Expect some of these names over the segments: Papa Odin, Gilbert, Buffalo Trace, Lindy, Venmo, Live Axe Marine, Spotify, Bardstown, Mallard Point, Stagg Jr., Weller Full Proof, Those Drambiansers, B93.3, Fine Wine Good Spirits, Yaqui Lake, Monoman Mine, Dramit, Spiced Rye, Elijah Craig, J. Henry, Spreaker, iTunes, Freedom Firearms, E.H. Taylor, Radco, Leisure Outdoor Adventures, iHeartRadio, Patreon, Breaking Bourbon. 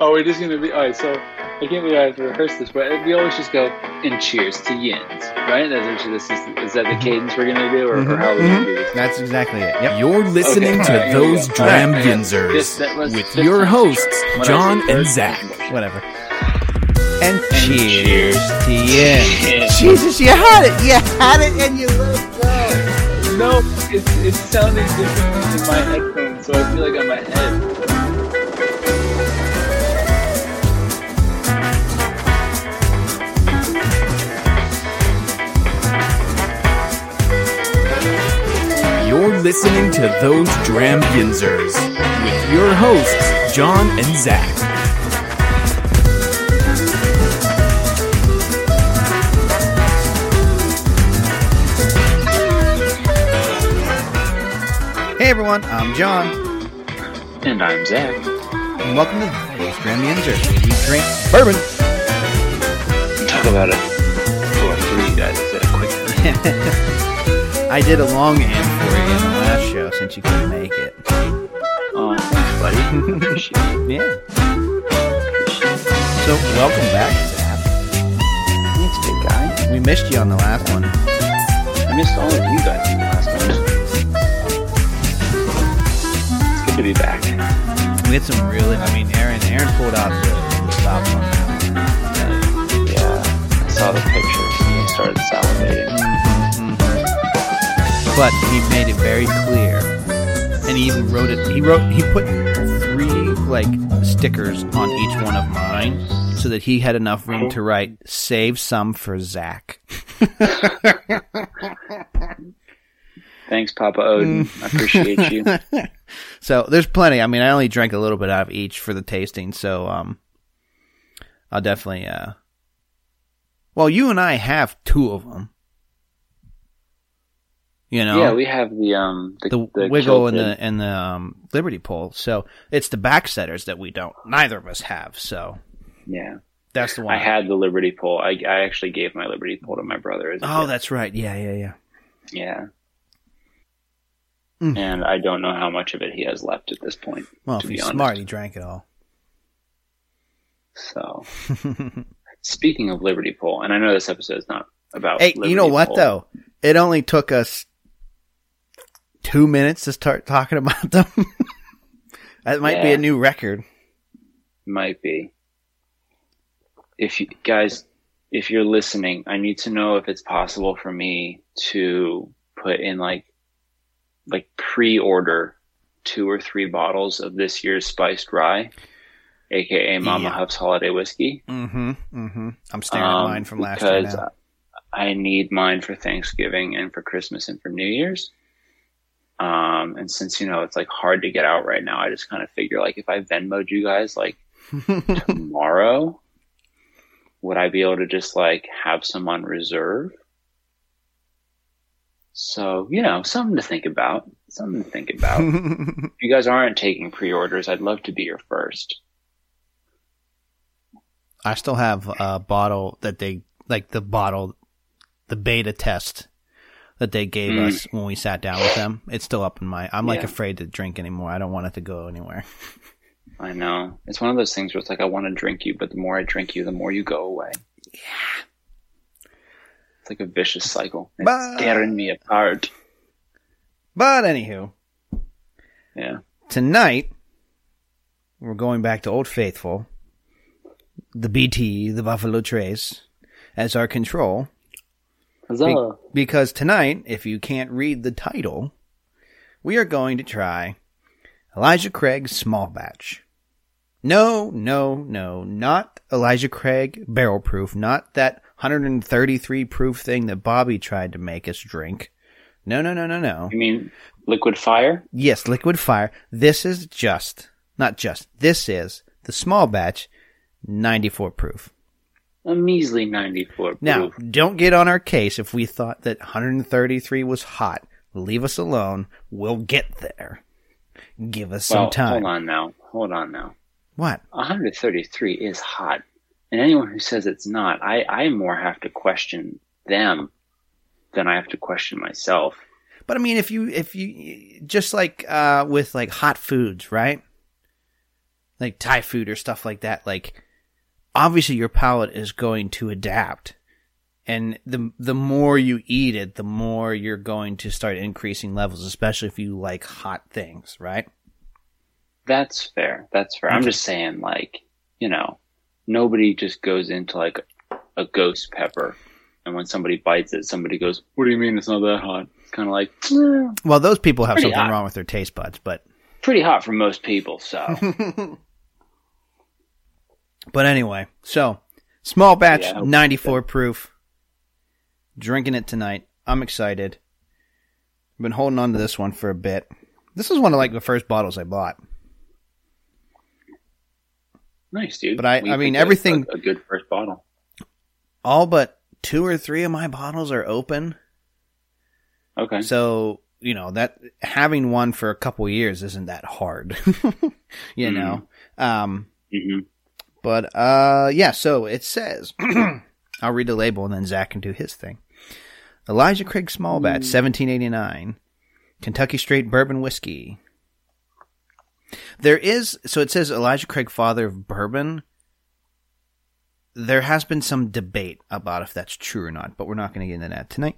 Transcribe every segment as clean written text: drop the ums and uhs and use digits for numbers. Oh, we're just going to be... All right, so I can't believe I have to rehearse this, but we always just go, and cheers to yins, right? Is that the cadence we're going to do, or, mm-hmm. or how we're going to do this? That's exactly it. Yep. You're listening to Those Drambiansers with your hosts, John and Zach. Whatever. And cheers to yins. Jesus, you had it. You had it, and you looked up. No, it's sounding different in my headphones, so I feel like I'm ahead. You're listening to Those Drambiansers with your hosts, John and Zach. Hey everyone, I'm John. And I'm Zach. And welcome to Those Drambiansers, where we drink bourbon. Talk about it. Four, three, guys. Is that quick? I did a long end for you in the last show since you couldn't make it. Oh, thanks, buddy. Yeah. So, welcome back, Zach. Thanks, big guy. We missed you on the last one. I missed all of you guys on the last one. It's good to be back. We had some really... I mean, Aaron pulled out the stops on that one. Yeah, I saw the pictures and I started salivating. But he made it very clear, and he even wrote it. He put three stickers on each one of mine, so that he had enough room to write "Save some for Zach." Thanks, Papa Odin. I appreciate you. So there's plenty. I mean, I only drank a little bit out of each for the tasting, so I'll definitely. Well, you and I have two of them. You know, yeah, we have the Wiggle and the Liberty Pole. So it's the back setters that we don't. Neither of us have. So yeah, that's the one. I had the Liberty Pole. I actually gave my Liberty Pole to my brother. That's right. Yeah. Mm. And I don't know how much of it he has left at this point. Well, if he's smart, he drank it all. So speaking of Liberty Pole, and I know this episode is not about. Hey, Liberty you know what Pole, though? It only took us 2 minutes to start talking about them. That might be a new record. Might be. If you guys, if you're listening, I need to know if it's possible for me to put in pre-order 2 or 3 bottles of this year's Spiced Rye, aka Mama Huff's Holiday Whiskey. Mm-hmm. I'm staring at mine from last year now. I need mine for Thanksgiving and for Christmas and for New Year's. And since, it's hard to get out right now, I just kind of figure if I Venmo'd you guys tomorrow, would I be able to just have some on reserve? So, something to think about. If you guys aren't taking pre-orders, I'd love to be your first. I still have a bottle that they, the beta test that they gave us when we sat down with them. It's still up in my... I'm afraid to drink anymore. I don't want it to go anywhere. I know. It's one of those things where it's I want to drink you, but the more I drink you, the more you go away. Yeah. It's like a vicious cycle. It's tearing me apart. But anywho. Yeah. Tonight, we're going back to Old Faithful, the BT, the Buffalo Trace, as our control... Because tonight, if you can't read the title, we are going to try Elijah Craig Small Batch. No, not Elijah Craig Barrel Proof, not that 133 proof thing that Bobby tried to make us drink. No. You mean Liquid Fire? Yes, Liquid Fire. This is the Small Batch 94 proof. A measly 94 proof. Now, don't get on our case if we thought that 133 was hot. Leave us alone. We'll get there. Give us some time. Hold on now. What? 133 is hot. And anyone who says it's not, I more have to question them than I have to question myself. But I mean, if you just with hot foods, right? like Thai food or stuff like that, like obviously your palate is going to adapt. And the more you eat it, the more you're going to start increasing levels, especially if you like hot things, right? That's fair. That's fair. I'm just saying, like, you know, nobody just goes into like a ghost pepper, and when somebody bites it, somebody goes, "What do you mean it's not that hot?" It's kind of like, eh, well, those people have something hot. Wrong with their taste buds, but pretty hot for most people. So, but anyway, so small batch, 94 proof. Drinking it tonight. I'm excited. I've been holding on to this one for a bit. This is one of like the first bottles I bought. Nice, dude. But I mean, everything. A good first bottle. All but 2 or 3 of my bottles are open. Okay. So, you know, that having one for a couple years isn't that hard. You know? But, yeah, so it says, I'll read the label and then Zach can do his thing. Elijah Craig Small Batch, 1789. Kentucky Straight Bourbon Whiskey. There is, so it says Elijah Craig, father of bourbon. There has been some debate about if that's true or not, but we're not going to get into that tonight.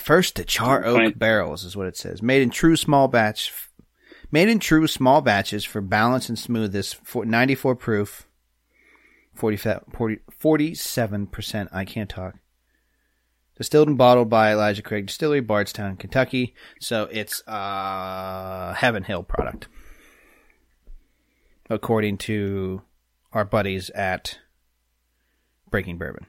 First to char oak barrels is what it says. Made in true small batches for balance and smoothness, 94 proof, 47%. I can't talk. Distilled and bottled by Elijah Craig Distillery, Bardstown, Kentucky. So it's a Heaven Hill product, according to our buddies at Breaking Bourbon.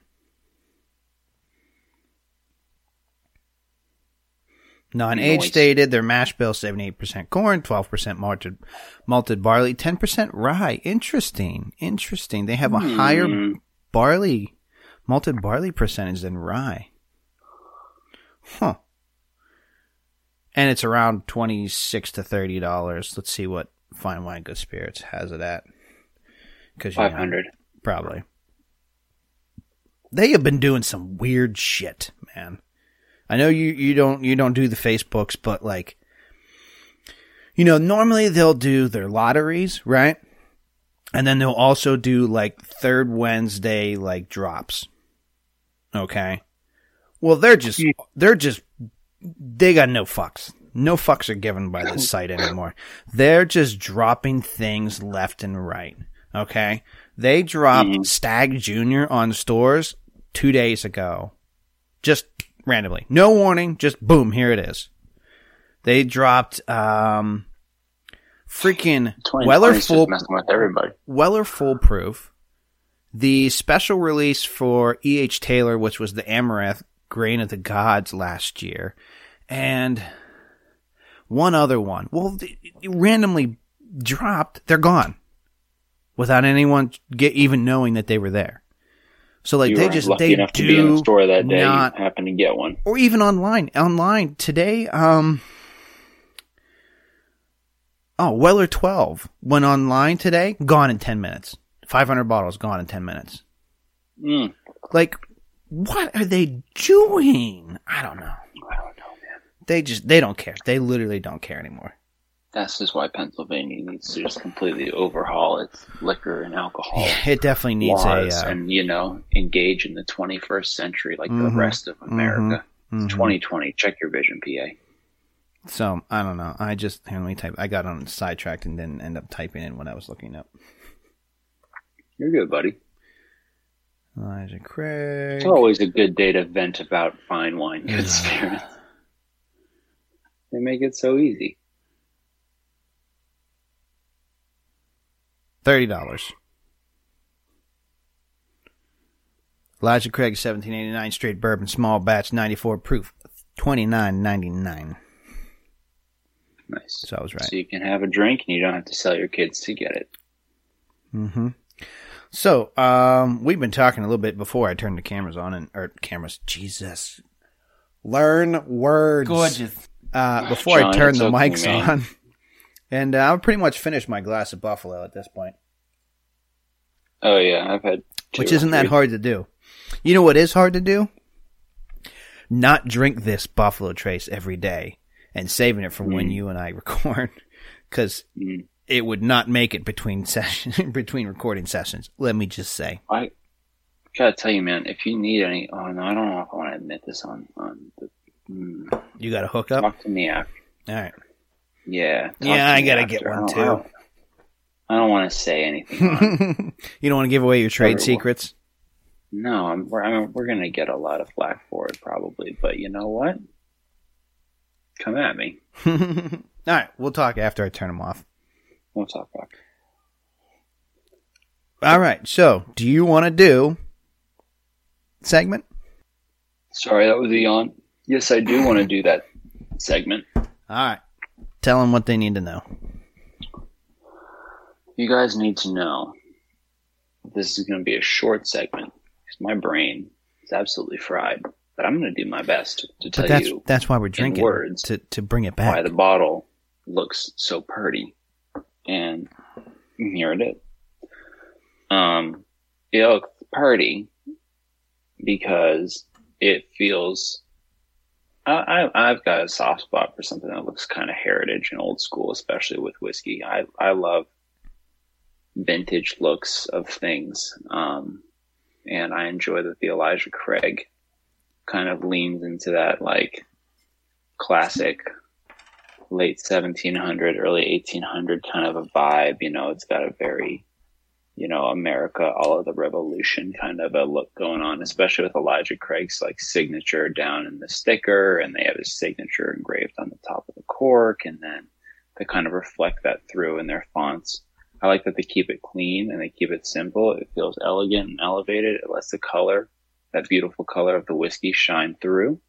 Non-age stated, their mash bill, 78% corn, 12% malted barley, 10% rye. Interesting. They have a higher malted barley percentage than rye. Huh. And it's around $26 to $30. Let's see what Fine Wine Good Spirits has it at. 500. Know, probably. They have been doing some weird shit, man. I know you don't do the Facebooks, but like, you know, normally they'll do their lotteries, right? And then they'll also do like third Wednesday like drops. Okay. Well, they got no fucks. No fucks are given by this site anymore. They're just dropping things left and right. Okay. They dropped Stagg Jr. on stores 2 days ago. Just randomly. No warning. Just boom. Here it is. They dropped, freaking Weller Full Proof. The special release for E.H. Taylor, which was the Amaranth Grain of the Gods last year, and one other one. Well, randomly dropped. They're gone without anyone even knowing that they were there. So, like, they to be in the store that day, not happen to get one, or even online. Online today, Weller 12 went online today. Gone in 10 minutes. 500 bottles gone in 10 minutes. Like. What are they doing? I don't know, man. They don't care. They literally don't care anymore. That's just why Pennsylvania needs to just completely overhaul its liquor and alcohol. Yeah, it definitely needs laws and, you know, engage in the 21st century like the rest of America. It's 2020. Check your vision, PA. So, I don't know. I got on sidetracked and didn't end up typing in what I was looking up. You're good, buddy. Elijah Craig. It's always a good day to vent about Fine Wine Good Spirits. They make it so easy. $30. Elijah Craig, 1789, straight bourbon, small batch, 94 proof, $29.99. Nice. So I was right. So you can have a drink and you don't have to sell your kids to get it. So, we've been talking a little bit before I turned the cameras on Jesus. Learn words. Gorgeous. Before John, I turned the mics on. And I'm pretty much finished my glass of Buffalo at this point. Oh, yeah. I've had 2 Which isn't that hard to do. You know what is hard to do? Not drink this Buffalo Trace every day and saving it for when you and I record. Because it would not make it between recording sessions. Let me just say. I gotta tell you, man, if you need any, oh no, I don't know if I want to admit this on the. You got a hookup? Talk to me after. All right. Yeah. Yeah, I gotta get one too. I don't want to say anything. You don't want to give away your trade secrets? No, we're gonna get a lot of flack for it probably, but you know what? Come at me. All right, we'll talk after I turn them off. We'll talk after. All right, so do you want to do segment? Sorry, that was Eon. Yes, I do want to do that segment. All right, tell them what they need to know. You guys need to know this is going to be a short segment because my brain is absolutely fried. But I'm going to do my best to tell you. That's why we're drinking in words to bring it back. Why the bottle looks so pretty, and here it is. It looks pretty because it feels. I've got a soft spot for something that looks kind of heritage and old school, especially with whiskey. I love vintage looks of things, and I enjoy that the Elijah Craig kind of leans into that like classic late 1700, early 1800 kind of a vibe. You know, it's got a very, you know, America, all of the revolution kind of a look going on, especially with Elijah Craig's like signature down in the sticker, and they have his signature engraved on the top of the cork. And then they kind of reflect that through in their fonts. I like that they keep it clean and they keep it simple. It feels elegant and elevated. It lets the color, that beautiful color of the whiskey, shine through.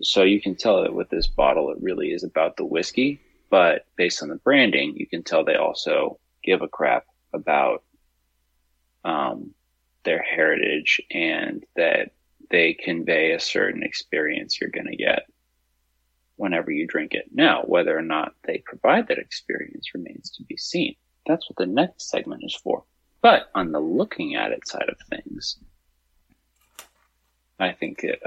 So you can tell that with this bottle, it really is about the whiskey, but based on the branding, you can tell they also give a crap about, their heritage and that they convey a certain experience you're going to get whenever you drink it. Now, whether or not they provide that experience remains to be seen. That's what the next segment is for. But on the looking at it side of things, I think it,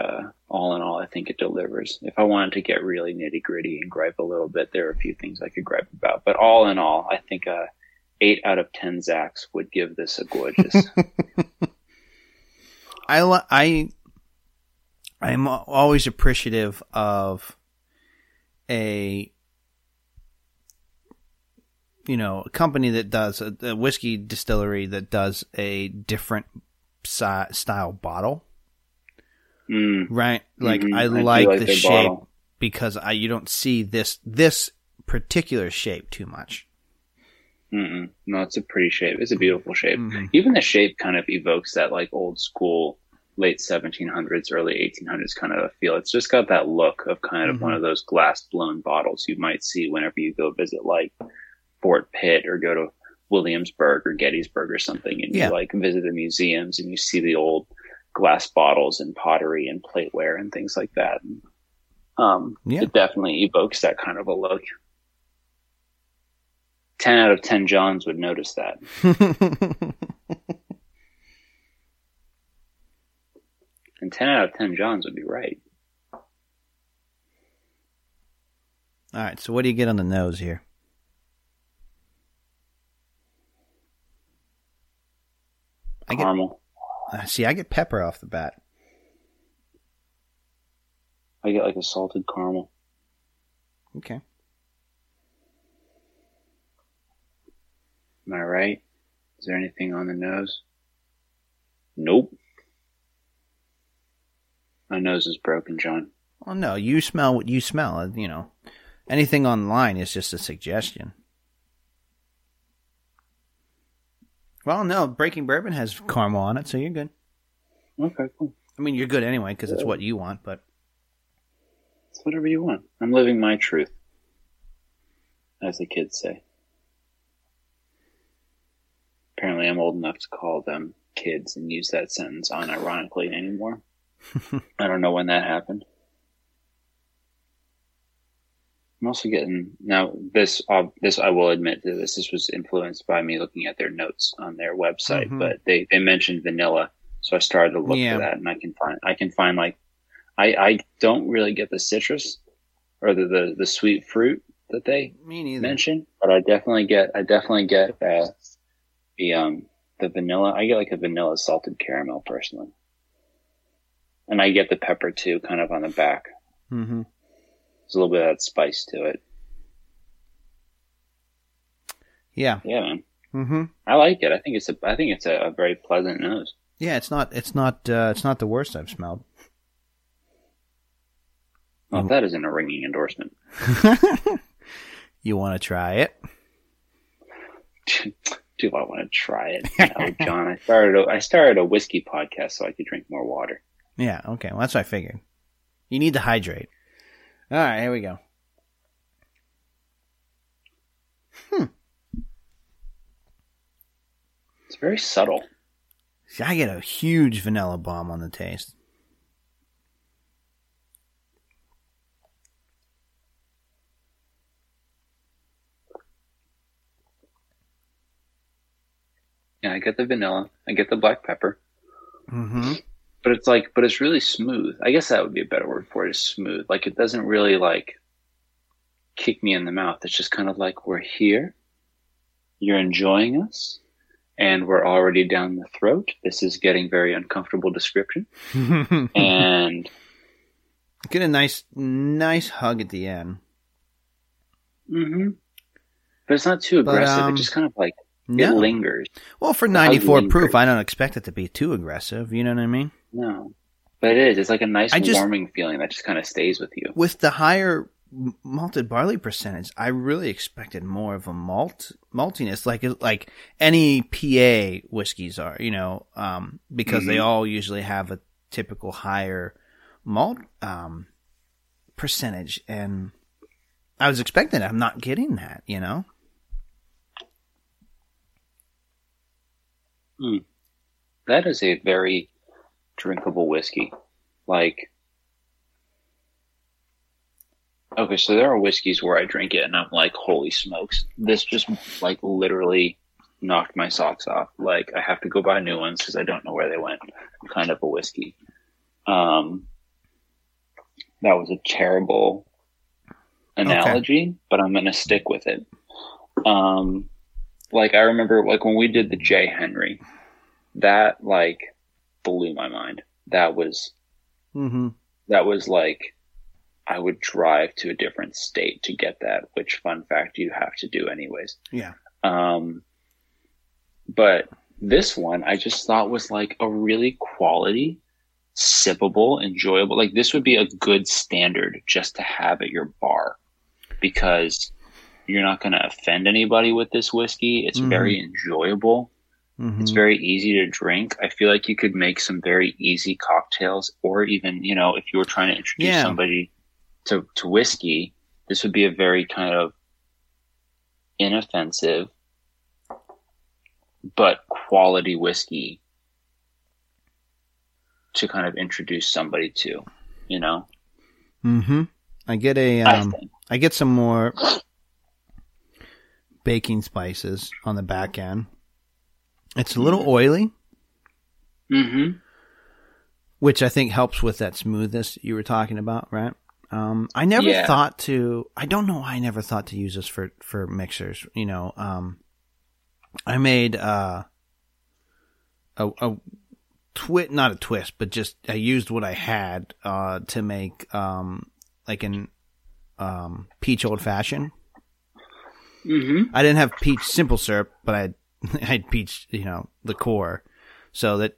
all in all, I think it delivers. If I wanted to get really nitty gritty and gripe a little bit, there are a few things I could gripe about. But all in all, I think 8 out of 10 Zacks would give this a gorgeous. I'm always appreciative of a company that does a whiskey distillery that does a different style bottle. Mm. Right? Like, mm-hmm. I like the shape bottle, because you don't see this particular shape too much. Mm-mm. No, it's a pretty shape. It's a beautiful shape. Mm-hmm. Even the shape kind of evokes that like old school, late 1700s, early 1800s kind of a feel. It's just got that look of kind of one of those glass blown bottles you might see whenever you go visit like Fort Pitt or go to Williamsburg or Gettysburg or something. And you like visit the museums and you see the old glass bottles and pottery and plateware and things like that. And, it definitely evokes that kind of a look. 10 out of 10 Johns would notice that. And 10 out of 10 Johns would be right. All right, so what do you get on the nose here? Caramel. See, I get pepper off the bat. I get like a salted caramel. Okay. Am I right? Is there anything on the nose? Nope. My nose is broken, John. Well, no, you smell what you smell. You know, anything online is just a suggestion. Well, no, Breaking Bourbon has caramel on it, so you're good. Okay, cool. I mean, you're good anyway, because it's what you want, but... It's whatever you want. I'm living my truth, as the kids say. Apparently, I'm old enough to call them kids and use that sentence unironically anymore. I don't know when that happened. I'm also getting, now this I will admit that this was influenced by me looking at their notes on their website, but they mentioned vanilla, so I started to look for that, and I can find like I don't really get the citrus or the sweet fruit that they mention, but I definitely get the vanilla. I get like a vanilla salted caramel personally, and I get the pepper too, kind of on the back. Mm-hmm. There's a little bit of that spice to it. Yeah, yeah, man. Mm-hmm. I like it. I think it's a very pleasant nose. Yeah, it's not the worst I've smelled. Well, that isn't a ringing endorsement. You want to try it? Do I want to try it? No, John. I started a whiskey podcast so I could drink more water. Yeah. Okay. Well, that's what I figured. You need to hydrate. All right. Here we go. It's very subtle. See, I get a huge vanilla bomb on the taste. Yeah, I get the vanilla. I get the black pepper. Mm-hmm. But it's really smooth. I guess that would be a better word for it, is smooth. Like, it doesn't really, like, kick me in the mouth. It's just kind of like, we're here. You're enjoying us. And we're already down the throat. This is getting very uncomfortable description. And get a nice hug at the end. Mm-hmm. But it's not too aggressive. It just kind of, like... No. It lingers. Well, for 94 proof, I don't expect it to be too aggressive. You know what I mean? No. But it is. It's like a nice warming feeling that just kind of stays with you. With the higher malted barley percentage, I really expected more of a maltiness, like any PA whiskeys are, you know, because they all usually have a typical higher malt percentage. And I was expecting it. I'm not getting that, you know? Mm. That is a very drinkable whiskey. Like, okay, so there are whiskeys where I drink it and I'm like, holy smokes, this just like literally knocked my socks off. Like, I have to go buy new ones because I don't know where they went. Kind of a whiskey. That was a terrible analogy, okay, but I'm going to stick with it. Like, I remember, like, when we did the J. Henry, that, like, blew my mind. That was like, I would drive to a different state to get that, which, fun fact, you have to do anyways. Yeah. But this one, I just thought was, like, a really quality, sippable, enjoyable. Like, this would be a good standard just to have at your bar, because... you're not going to offend anybody with this whiskey. It's very enjoyable. Mm-hmm. It's very easy to drink. I feel like you could make some very easy cocktails, or even, you know, if you were trying to introduce somebody to whiskey, this would be a very kind of inoffensive but quality whiskey to kind of introduce somebody to, you know? Mm-hmm. I get I get some more... baking spices on the back end. It's a little oily, which I think helps with that smoothness you were talking about, right? I don't know why I never thought to use this for mixers. You know, I made I used what I had to make like an peach old fashioned. Mm-hmm. I didn't have peach simple syrup, but I had peach, you know, liqueur, so that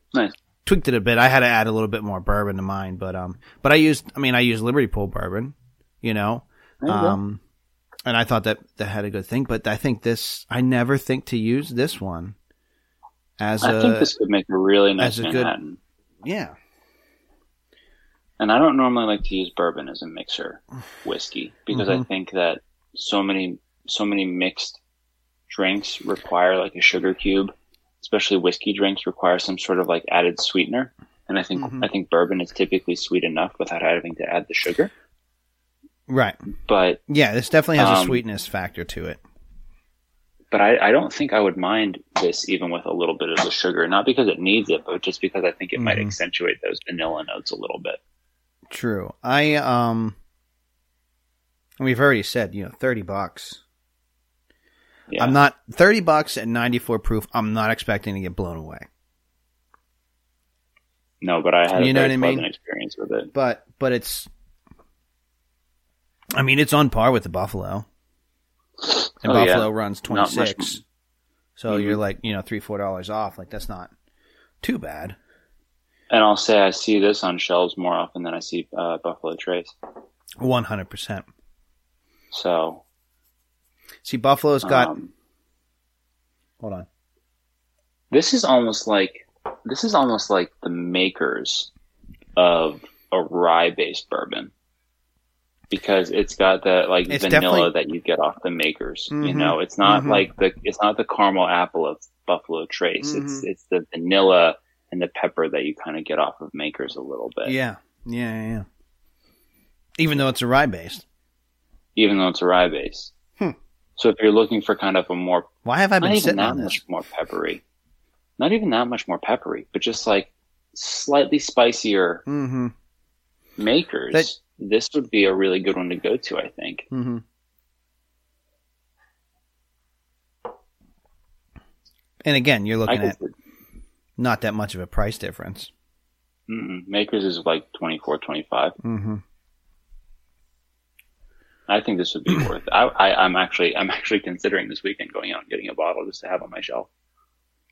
tweaked it a bit. I had to add a little bit more bourbon to mine, but I used Liberty Pool bourbon, you know, and I thought that had a good thing. But I think I never think to use this one as I think this would make a really nice Manhattan. Yeah, and I don't normally like to use bourbon as a mixer whiskey because I think that so many mixed drinks require like a sugar cube, especially whiskey drinks require some sort of like added sweetener. And I think bourbon is typically sweet enough without having to add the sugar. Right. But yeah, this definitely has a sweetness factor to it. But I don't think I would mind this even with a little bit of the sugar, not because it needs it, but just because I think it might accentuate those vanilla notes a little bit. True. I And we've already said, you know, $30. Yeah. I'm not – $30 at 94 proof, I'm not expecting to get blown away. No, but I had a very pleasant experience with it. But it's – I mean, it's on par with the Buffalo. And Buffalo runs 26. So you're like, you know, $3, $4 off. Like, that's not too bad. And I'll say I see this on shelves more often than I see Buffalo Trace. 100%. So – see, Buffalo's got... hold on. This is almost like the makers of a rye-based bourbon, because it's got that like it's vanilla that you get off the makers. Mm-hmm, you know, it's not like it's not the caramel apple of Buffalo Trace. Mm-hmm. It's the vanilla and the pepper that you kind of get off of makers a little bit. Yeah. Even though it's a rye base. So if you're looking for kind of a more... Why have I been sitting on this? Not even that much more peppery. Not even that much more peppery, but just like slightly spicier makers. This would be a really good one to go to, I think. Mm-hmm. And again, you're looking at not that much of a price difference. Mm-mm. Makers is like $24, $25. Mm-hmm. I think this would be worth it. I'm actually considering this weekend going out and getting a bottle just to have on my shelf.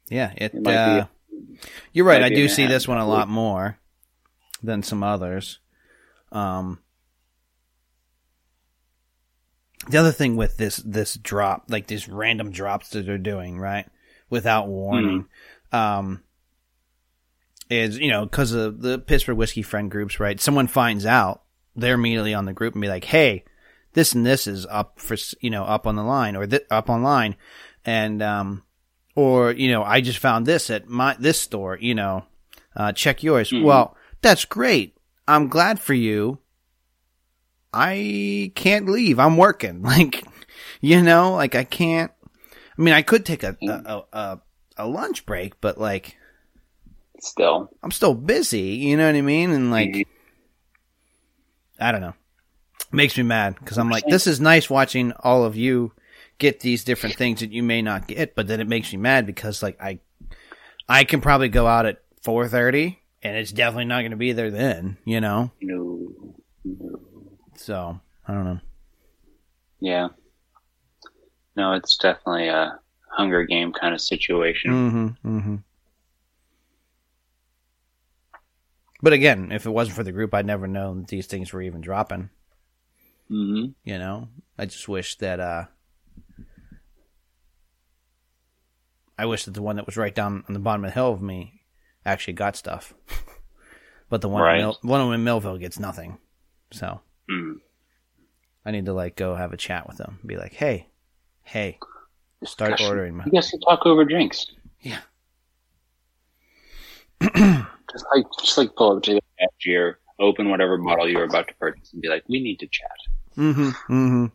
Yeah, you're right. I do see this one a lot more than some others. The other thing with this drop, like these random drops that they're doing, right, without warning, is, you know, because of the Pittsburgh whiskey friend groups, right? Someone finds out, they're immediately on the group and be like, "Hey, this and this is up for, you know, up on the line or up online." And, or, you know, "I just found this at this store, you know, check yours." Mm-hmm. Well, that's great. I'm glad for you. I can't leave. I'm working. Like, you know, like I can't, I mean, I could take a lunch break, but like still, I'm still busy. You know what I mean? And like, I don't know. Makes me mad because I'm like, this is nice watching all of you get these different things that you may not get, but then it makes me mad because like I can probably go out at 4:30 and it's definitely not going to be there then, you know? No. So I don't know. Yeah. No, it's definitely a Hunger Game kind of situation. Mm-hmm. Mm-hmm. But again, if it wasn't for the group, I'd never know that these things were even dropping. Mm-hmm. You know, I just wish that the one that was right down on the bottom of the hill of me actually got stuff, but the one in Millville gets nothing. So I need to like go have a chat with them and be like, "Hey, start ordering." You guys can talk over drinks. Yeah, just like pull up to the cashier, open whatever bottle you were about to purchase and be like, "We need to chat." I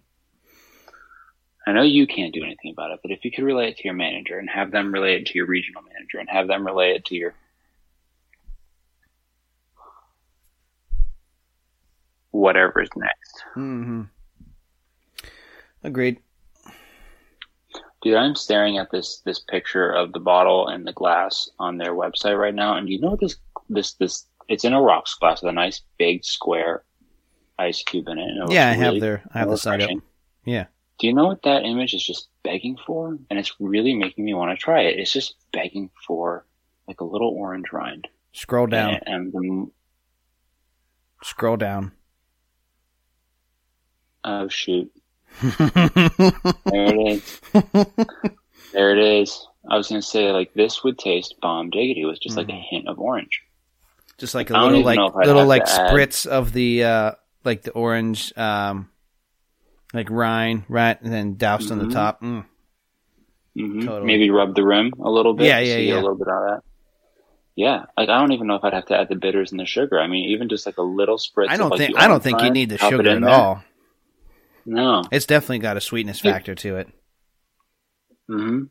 know you can't do anything about it, but if you could relay it to your manager and have them relay it to your regional manager and have them relay it to your whatever's next. Mm-hmm. Agreed. Dude, I'm staring at this picture of the bottle and the glass on their website right now, and you know what this it's in a rocks glass with a nice big square ice cube in it. And it I have the side up. Yeah. Do you know what that image is just begging for? And it's really making me want to try it. It's just begging for like a little orange rind. Scroll down. And scroll down. Oh, shoot. There it is. I was going to say like this would taste bomb diggity with just like a hint of orange. Just like a little spritz of the like the orange like rind, right, and then doused on the top. Mm. Mm-hmm. Totally. Maybe rub the rim a little bit. Yeah. A little bit of that. Yeah, like I don't even know if I'd have to add the bitters and the sugar. I mean, even just like a little spritz. I don't think you need the sugar at all. No, it's definitely got a sweetness factor to it. Mm-hmm.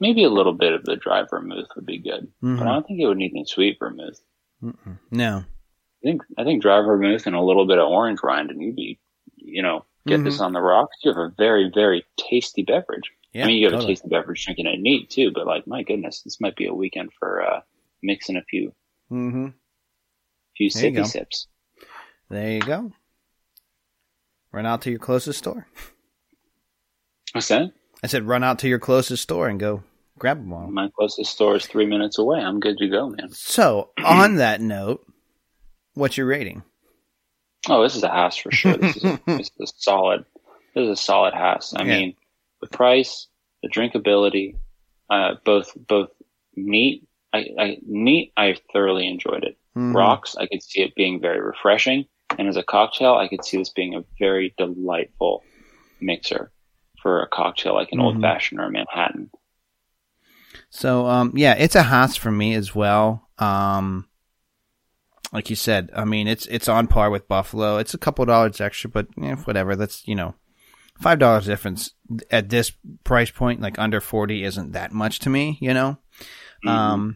Maybe a little bit of the dry vermouth would be good, but I don't think it would need any sweet vermouth. Mm-mm. No, I think dry vermouth and a little bit of orange rind, and you get mm-hmm. this on the rocks. You have a very, very tasty beverage. Yeah, I mean, you have a tasty beverage drinking it neat too, but like, my goodness, this might be a weekend for mixing a few, mm-hmm. few there sippy sips. There you go. Run out to your closest store. What's that? I said, run out to your closest store and go grab them all. My closest store is 3 minutes away. I'm good to go, man. So on that note, what's your rating? Oh, this is a house for sure. This is a solid house. I mean, the price, the drinkability, both neat. I thoroughly enjoyed it. Mm-hmm. Rocks, I could see it being very refreshing, and as a cocktail, I could see this being a very delightful mixer for a cocktail, like an mm-hmm. old fashioned or a Manhattan. So, it's a house for me as well. Like you said, I mean, it's on par with Buffalo. It's a couple dollars extra, but whatever. That's, $5 difference at this price point. Like, under 40 isn't that much to me, Mm-hmm.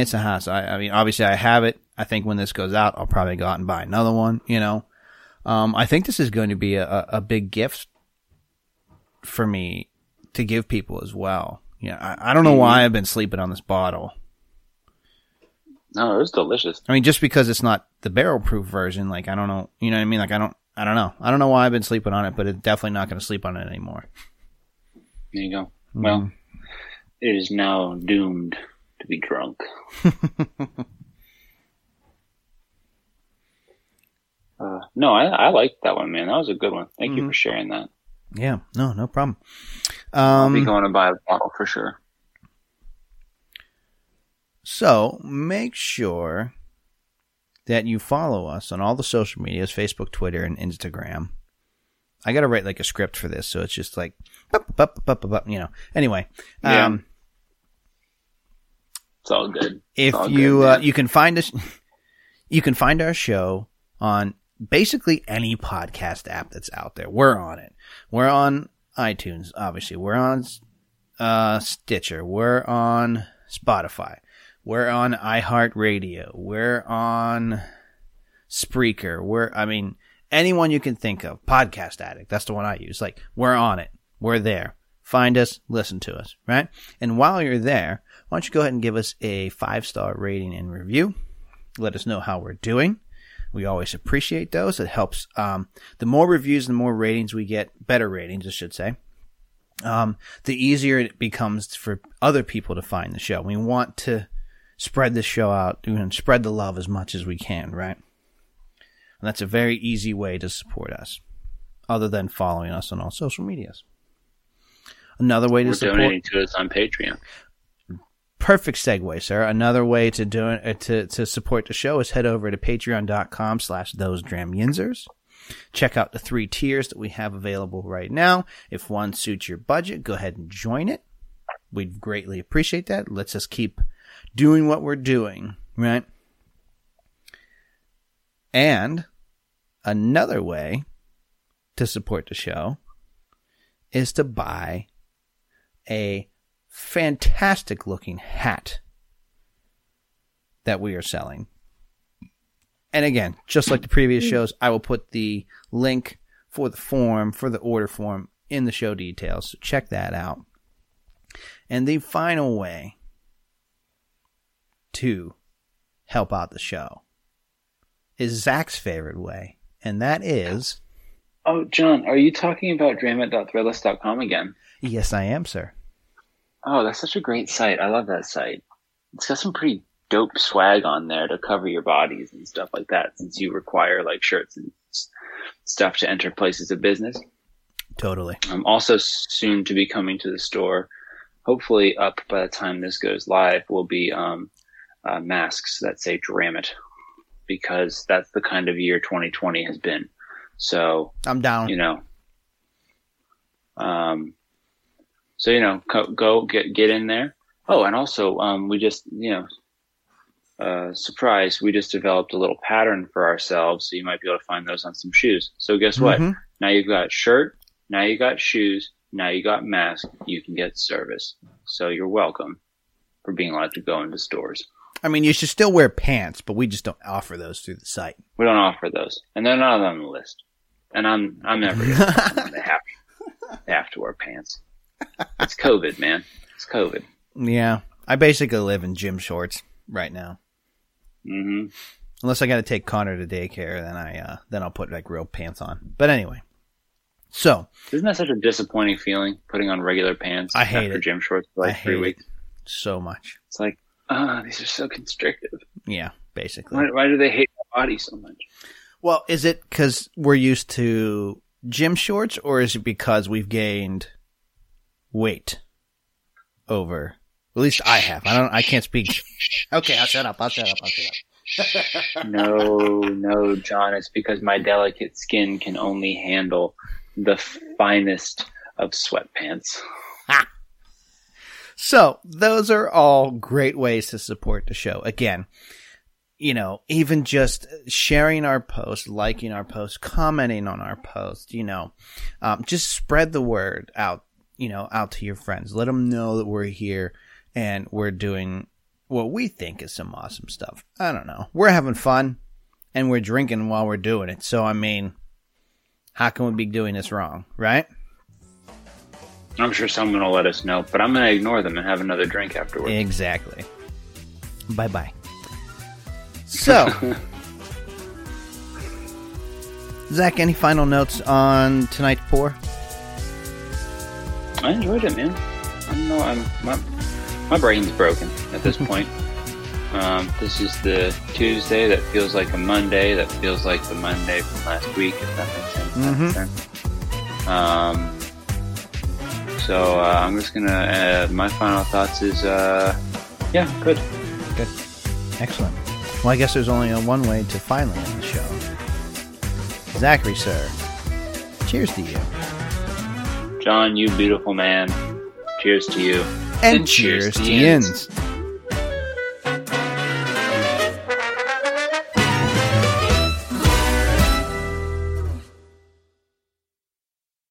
It's a house. I mean, obviously I have it. I think when this goes out, I'll probably go out and buy another one, I think this is going to be a big gift for me to give people as well. Yeah, I don't know why I've been sleeping on this bottle. No, it was delicious. I mean, just because it's not the barrel proof version, like, I don't know, you know what I mean? Like, I don't know. I don't know why I've been sleeping on it, but it's definitely not going to sleep on it anymore. There you go. Mm. Well, it is now doomed to be drunk. No, I liked that one, man. That was a good one. Thank you for sharing that. Yeah, no problem. I'll be going to buy a bottle for sure. So make sure that you follow us on all the social medias, Facebook, Twitter, and Instagram. I got to write like a script for this, so it's just like, Anyway, it's all good. You can find us, you can find our show on basically any podcast app that's out there. We're on it. We're on iTunes, obviously. We're on Stitcher. We're on Spotify. We're on iHeartRadio. We're on Spreaker. Anyone you can think of. Podcast Addict. That's the one I use. Like, we're on it. We're there. Find us. Listen to us. Right? And while you're there, why don't you go ahead and give us a 5-star rating and review. Let us know how we're doing. We always appreciate those. It helps. The more reviews, the more ratings we get, better ratings, I should say, the easier it becomes for other people to find the show. We want to spread the show out and spread the love as much as we can, right? And that's a very easy way to support us, other than following us on all social medias. Another way to support... donating to us on Patreon. Perfect segue, sir. Another way to do it, to support the show is head over to patreon.com/thosedrambiansers. Check out the 3 tiers that we have available right now. If one suits your budget, go ahead and join it. We'd greatly appreciate that. It lets us keep doing what we're doing, right? And another way to support the show is to buy a fantastic looking hat that we are selling. And again, just like the previous shows, I will put the link for the form, for the order form, in the show details. So check that out. And the final way to help out the show is Zach's favorite way. And that is... Oh, John, are you talking about dramit.threadless.com again? Yes, I am, sir. Oh, that's such a great site. I love that site. It's got some pretty dope swag on there to cover your bodies and stuff like that, since you require like shirts and stuff to enter places of business. Totally. I'm also soon to be coming to the store. Hopefully up by the time this goes live will be masks that say Dramit, because that's the kind of year 2020 has been. So I'm down. So, go get in there. Oh, and also, we just, surprise, we just developed a little pattern for ourselves. So you might be able to find those on some shoes. So guess mm-hmm. what? Now you've got shirt. Now you got shoes. Now you got mask. You can get service. So you're welcome. for being allowed to go into stores. I mean, you should still wear pants, but we just don't offer those through the site. We don't offer those, and they're not on the list. And I'm never going to have to wear pants. It's COVID, man. It's COVID. Yeah, I basically live in gym shorts right now. Mm-hmm. Unless I got to take Connor to daycare, then I'll put like real pants on. But anyway, so isn't that such a disappointing feeling? Putting on regular pants after gym shorts for like 3 weeks. So much. It's like, these are so constrictive. Yeah, basically. Why do they hate my body so much? Well, is it because we're used to gym shorts, or is it because we've gained weight over? At least I have. I can't speak. Okay, I'll shut up. No, John, it's because my delicate skin can only handle the finest of sweatpants. Ah. So those are all great ways to support the show. Again, you know, even just sharing our post, liking our post, commenting on our post, you know, just spread the word out, you know, out to your friends. Let them know that we're here and we're doing what we think is some awesome stuff. I don't know. We're having fun, and we're drinking while we're doing it. So, I mean, how can we be doing this wrong, right? I'm sure someone will let us know, but I'm going to ignore them and have another drink afterwards. Exactly. Bye-bye. So, Zach, any final notes on tonight's pour? I enjoyed it, man. I don't know. My brain's broken at this point. This is the Tuesday that feels like a Monday that feels like the Monday from last week, if that makes sense. Mm-hmm. So I'm just going to add my final thoughts is, yeah, good. Good. Excellent. Well, I guess there's only one way to finally end the show. Zachary, sir, cheers to you. John, you beautiful man. Cheers to you. And cheers to Jens.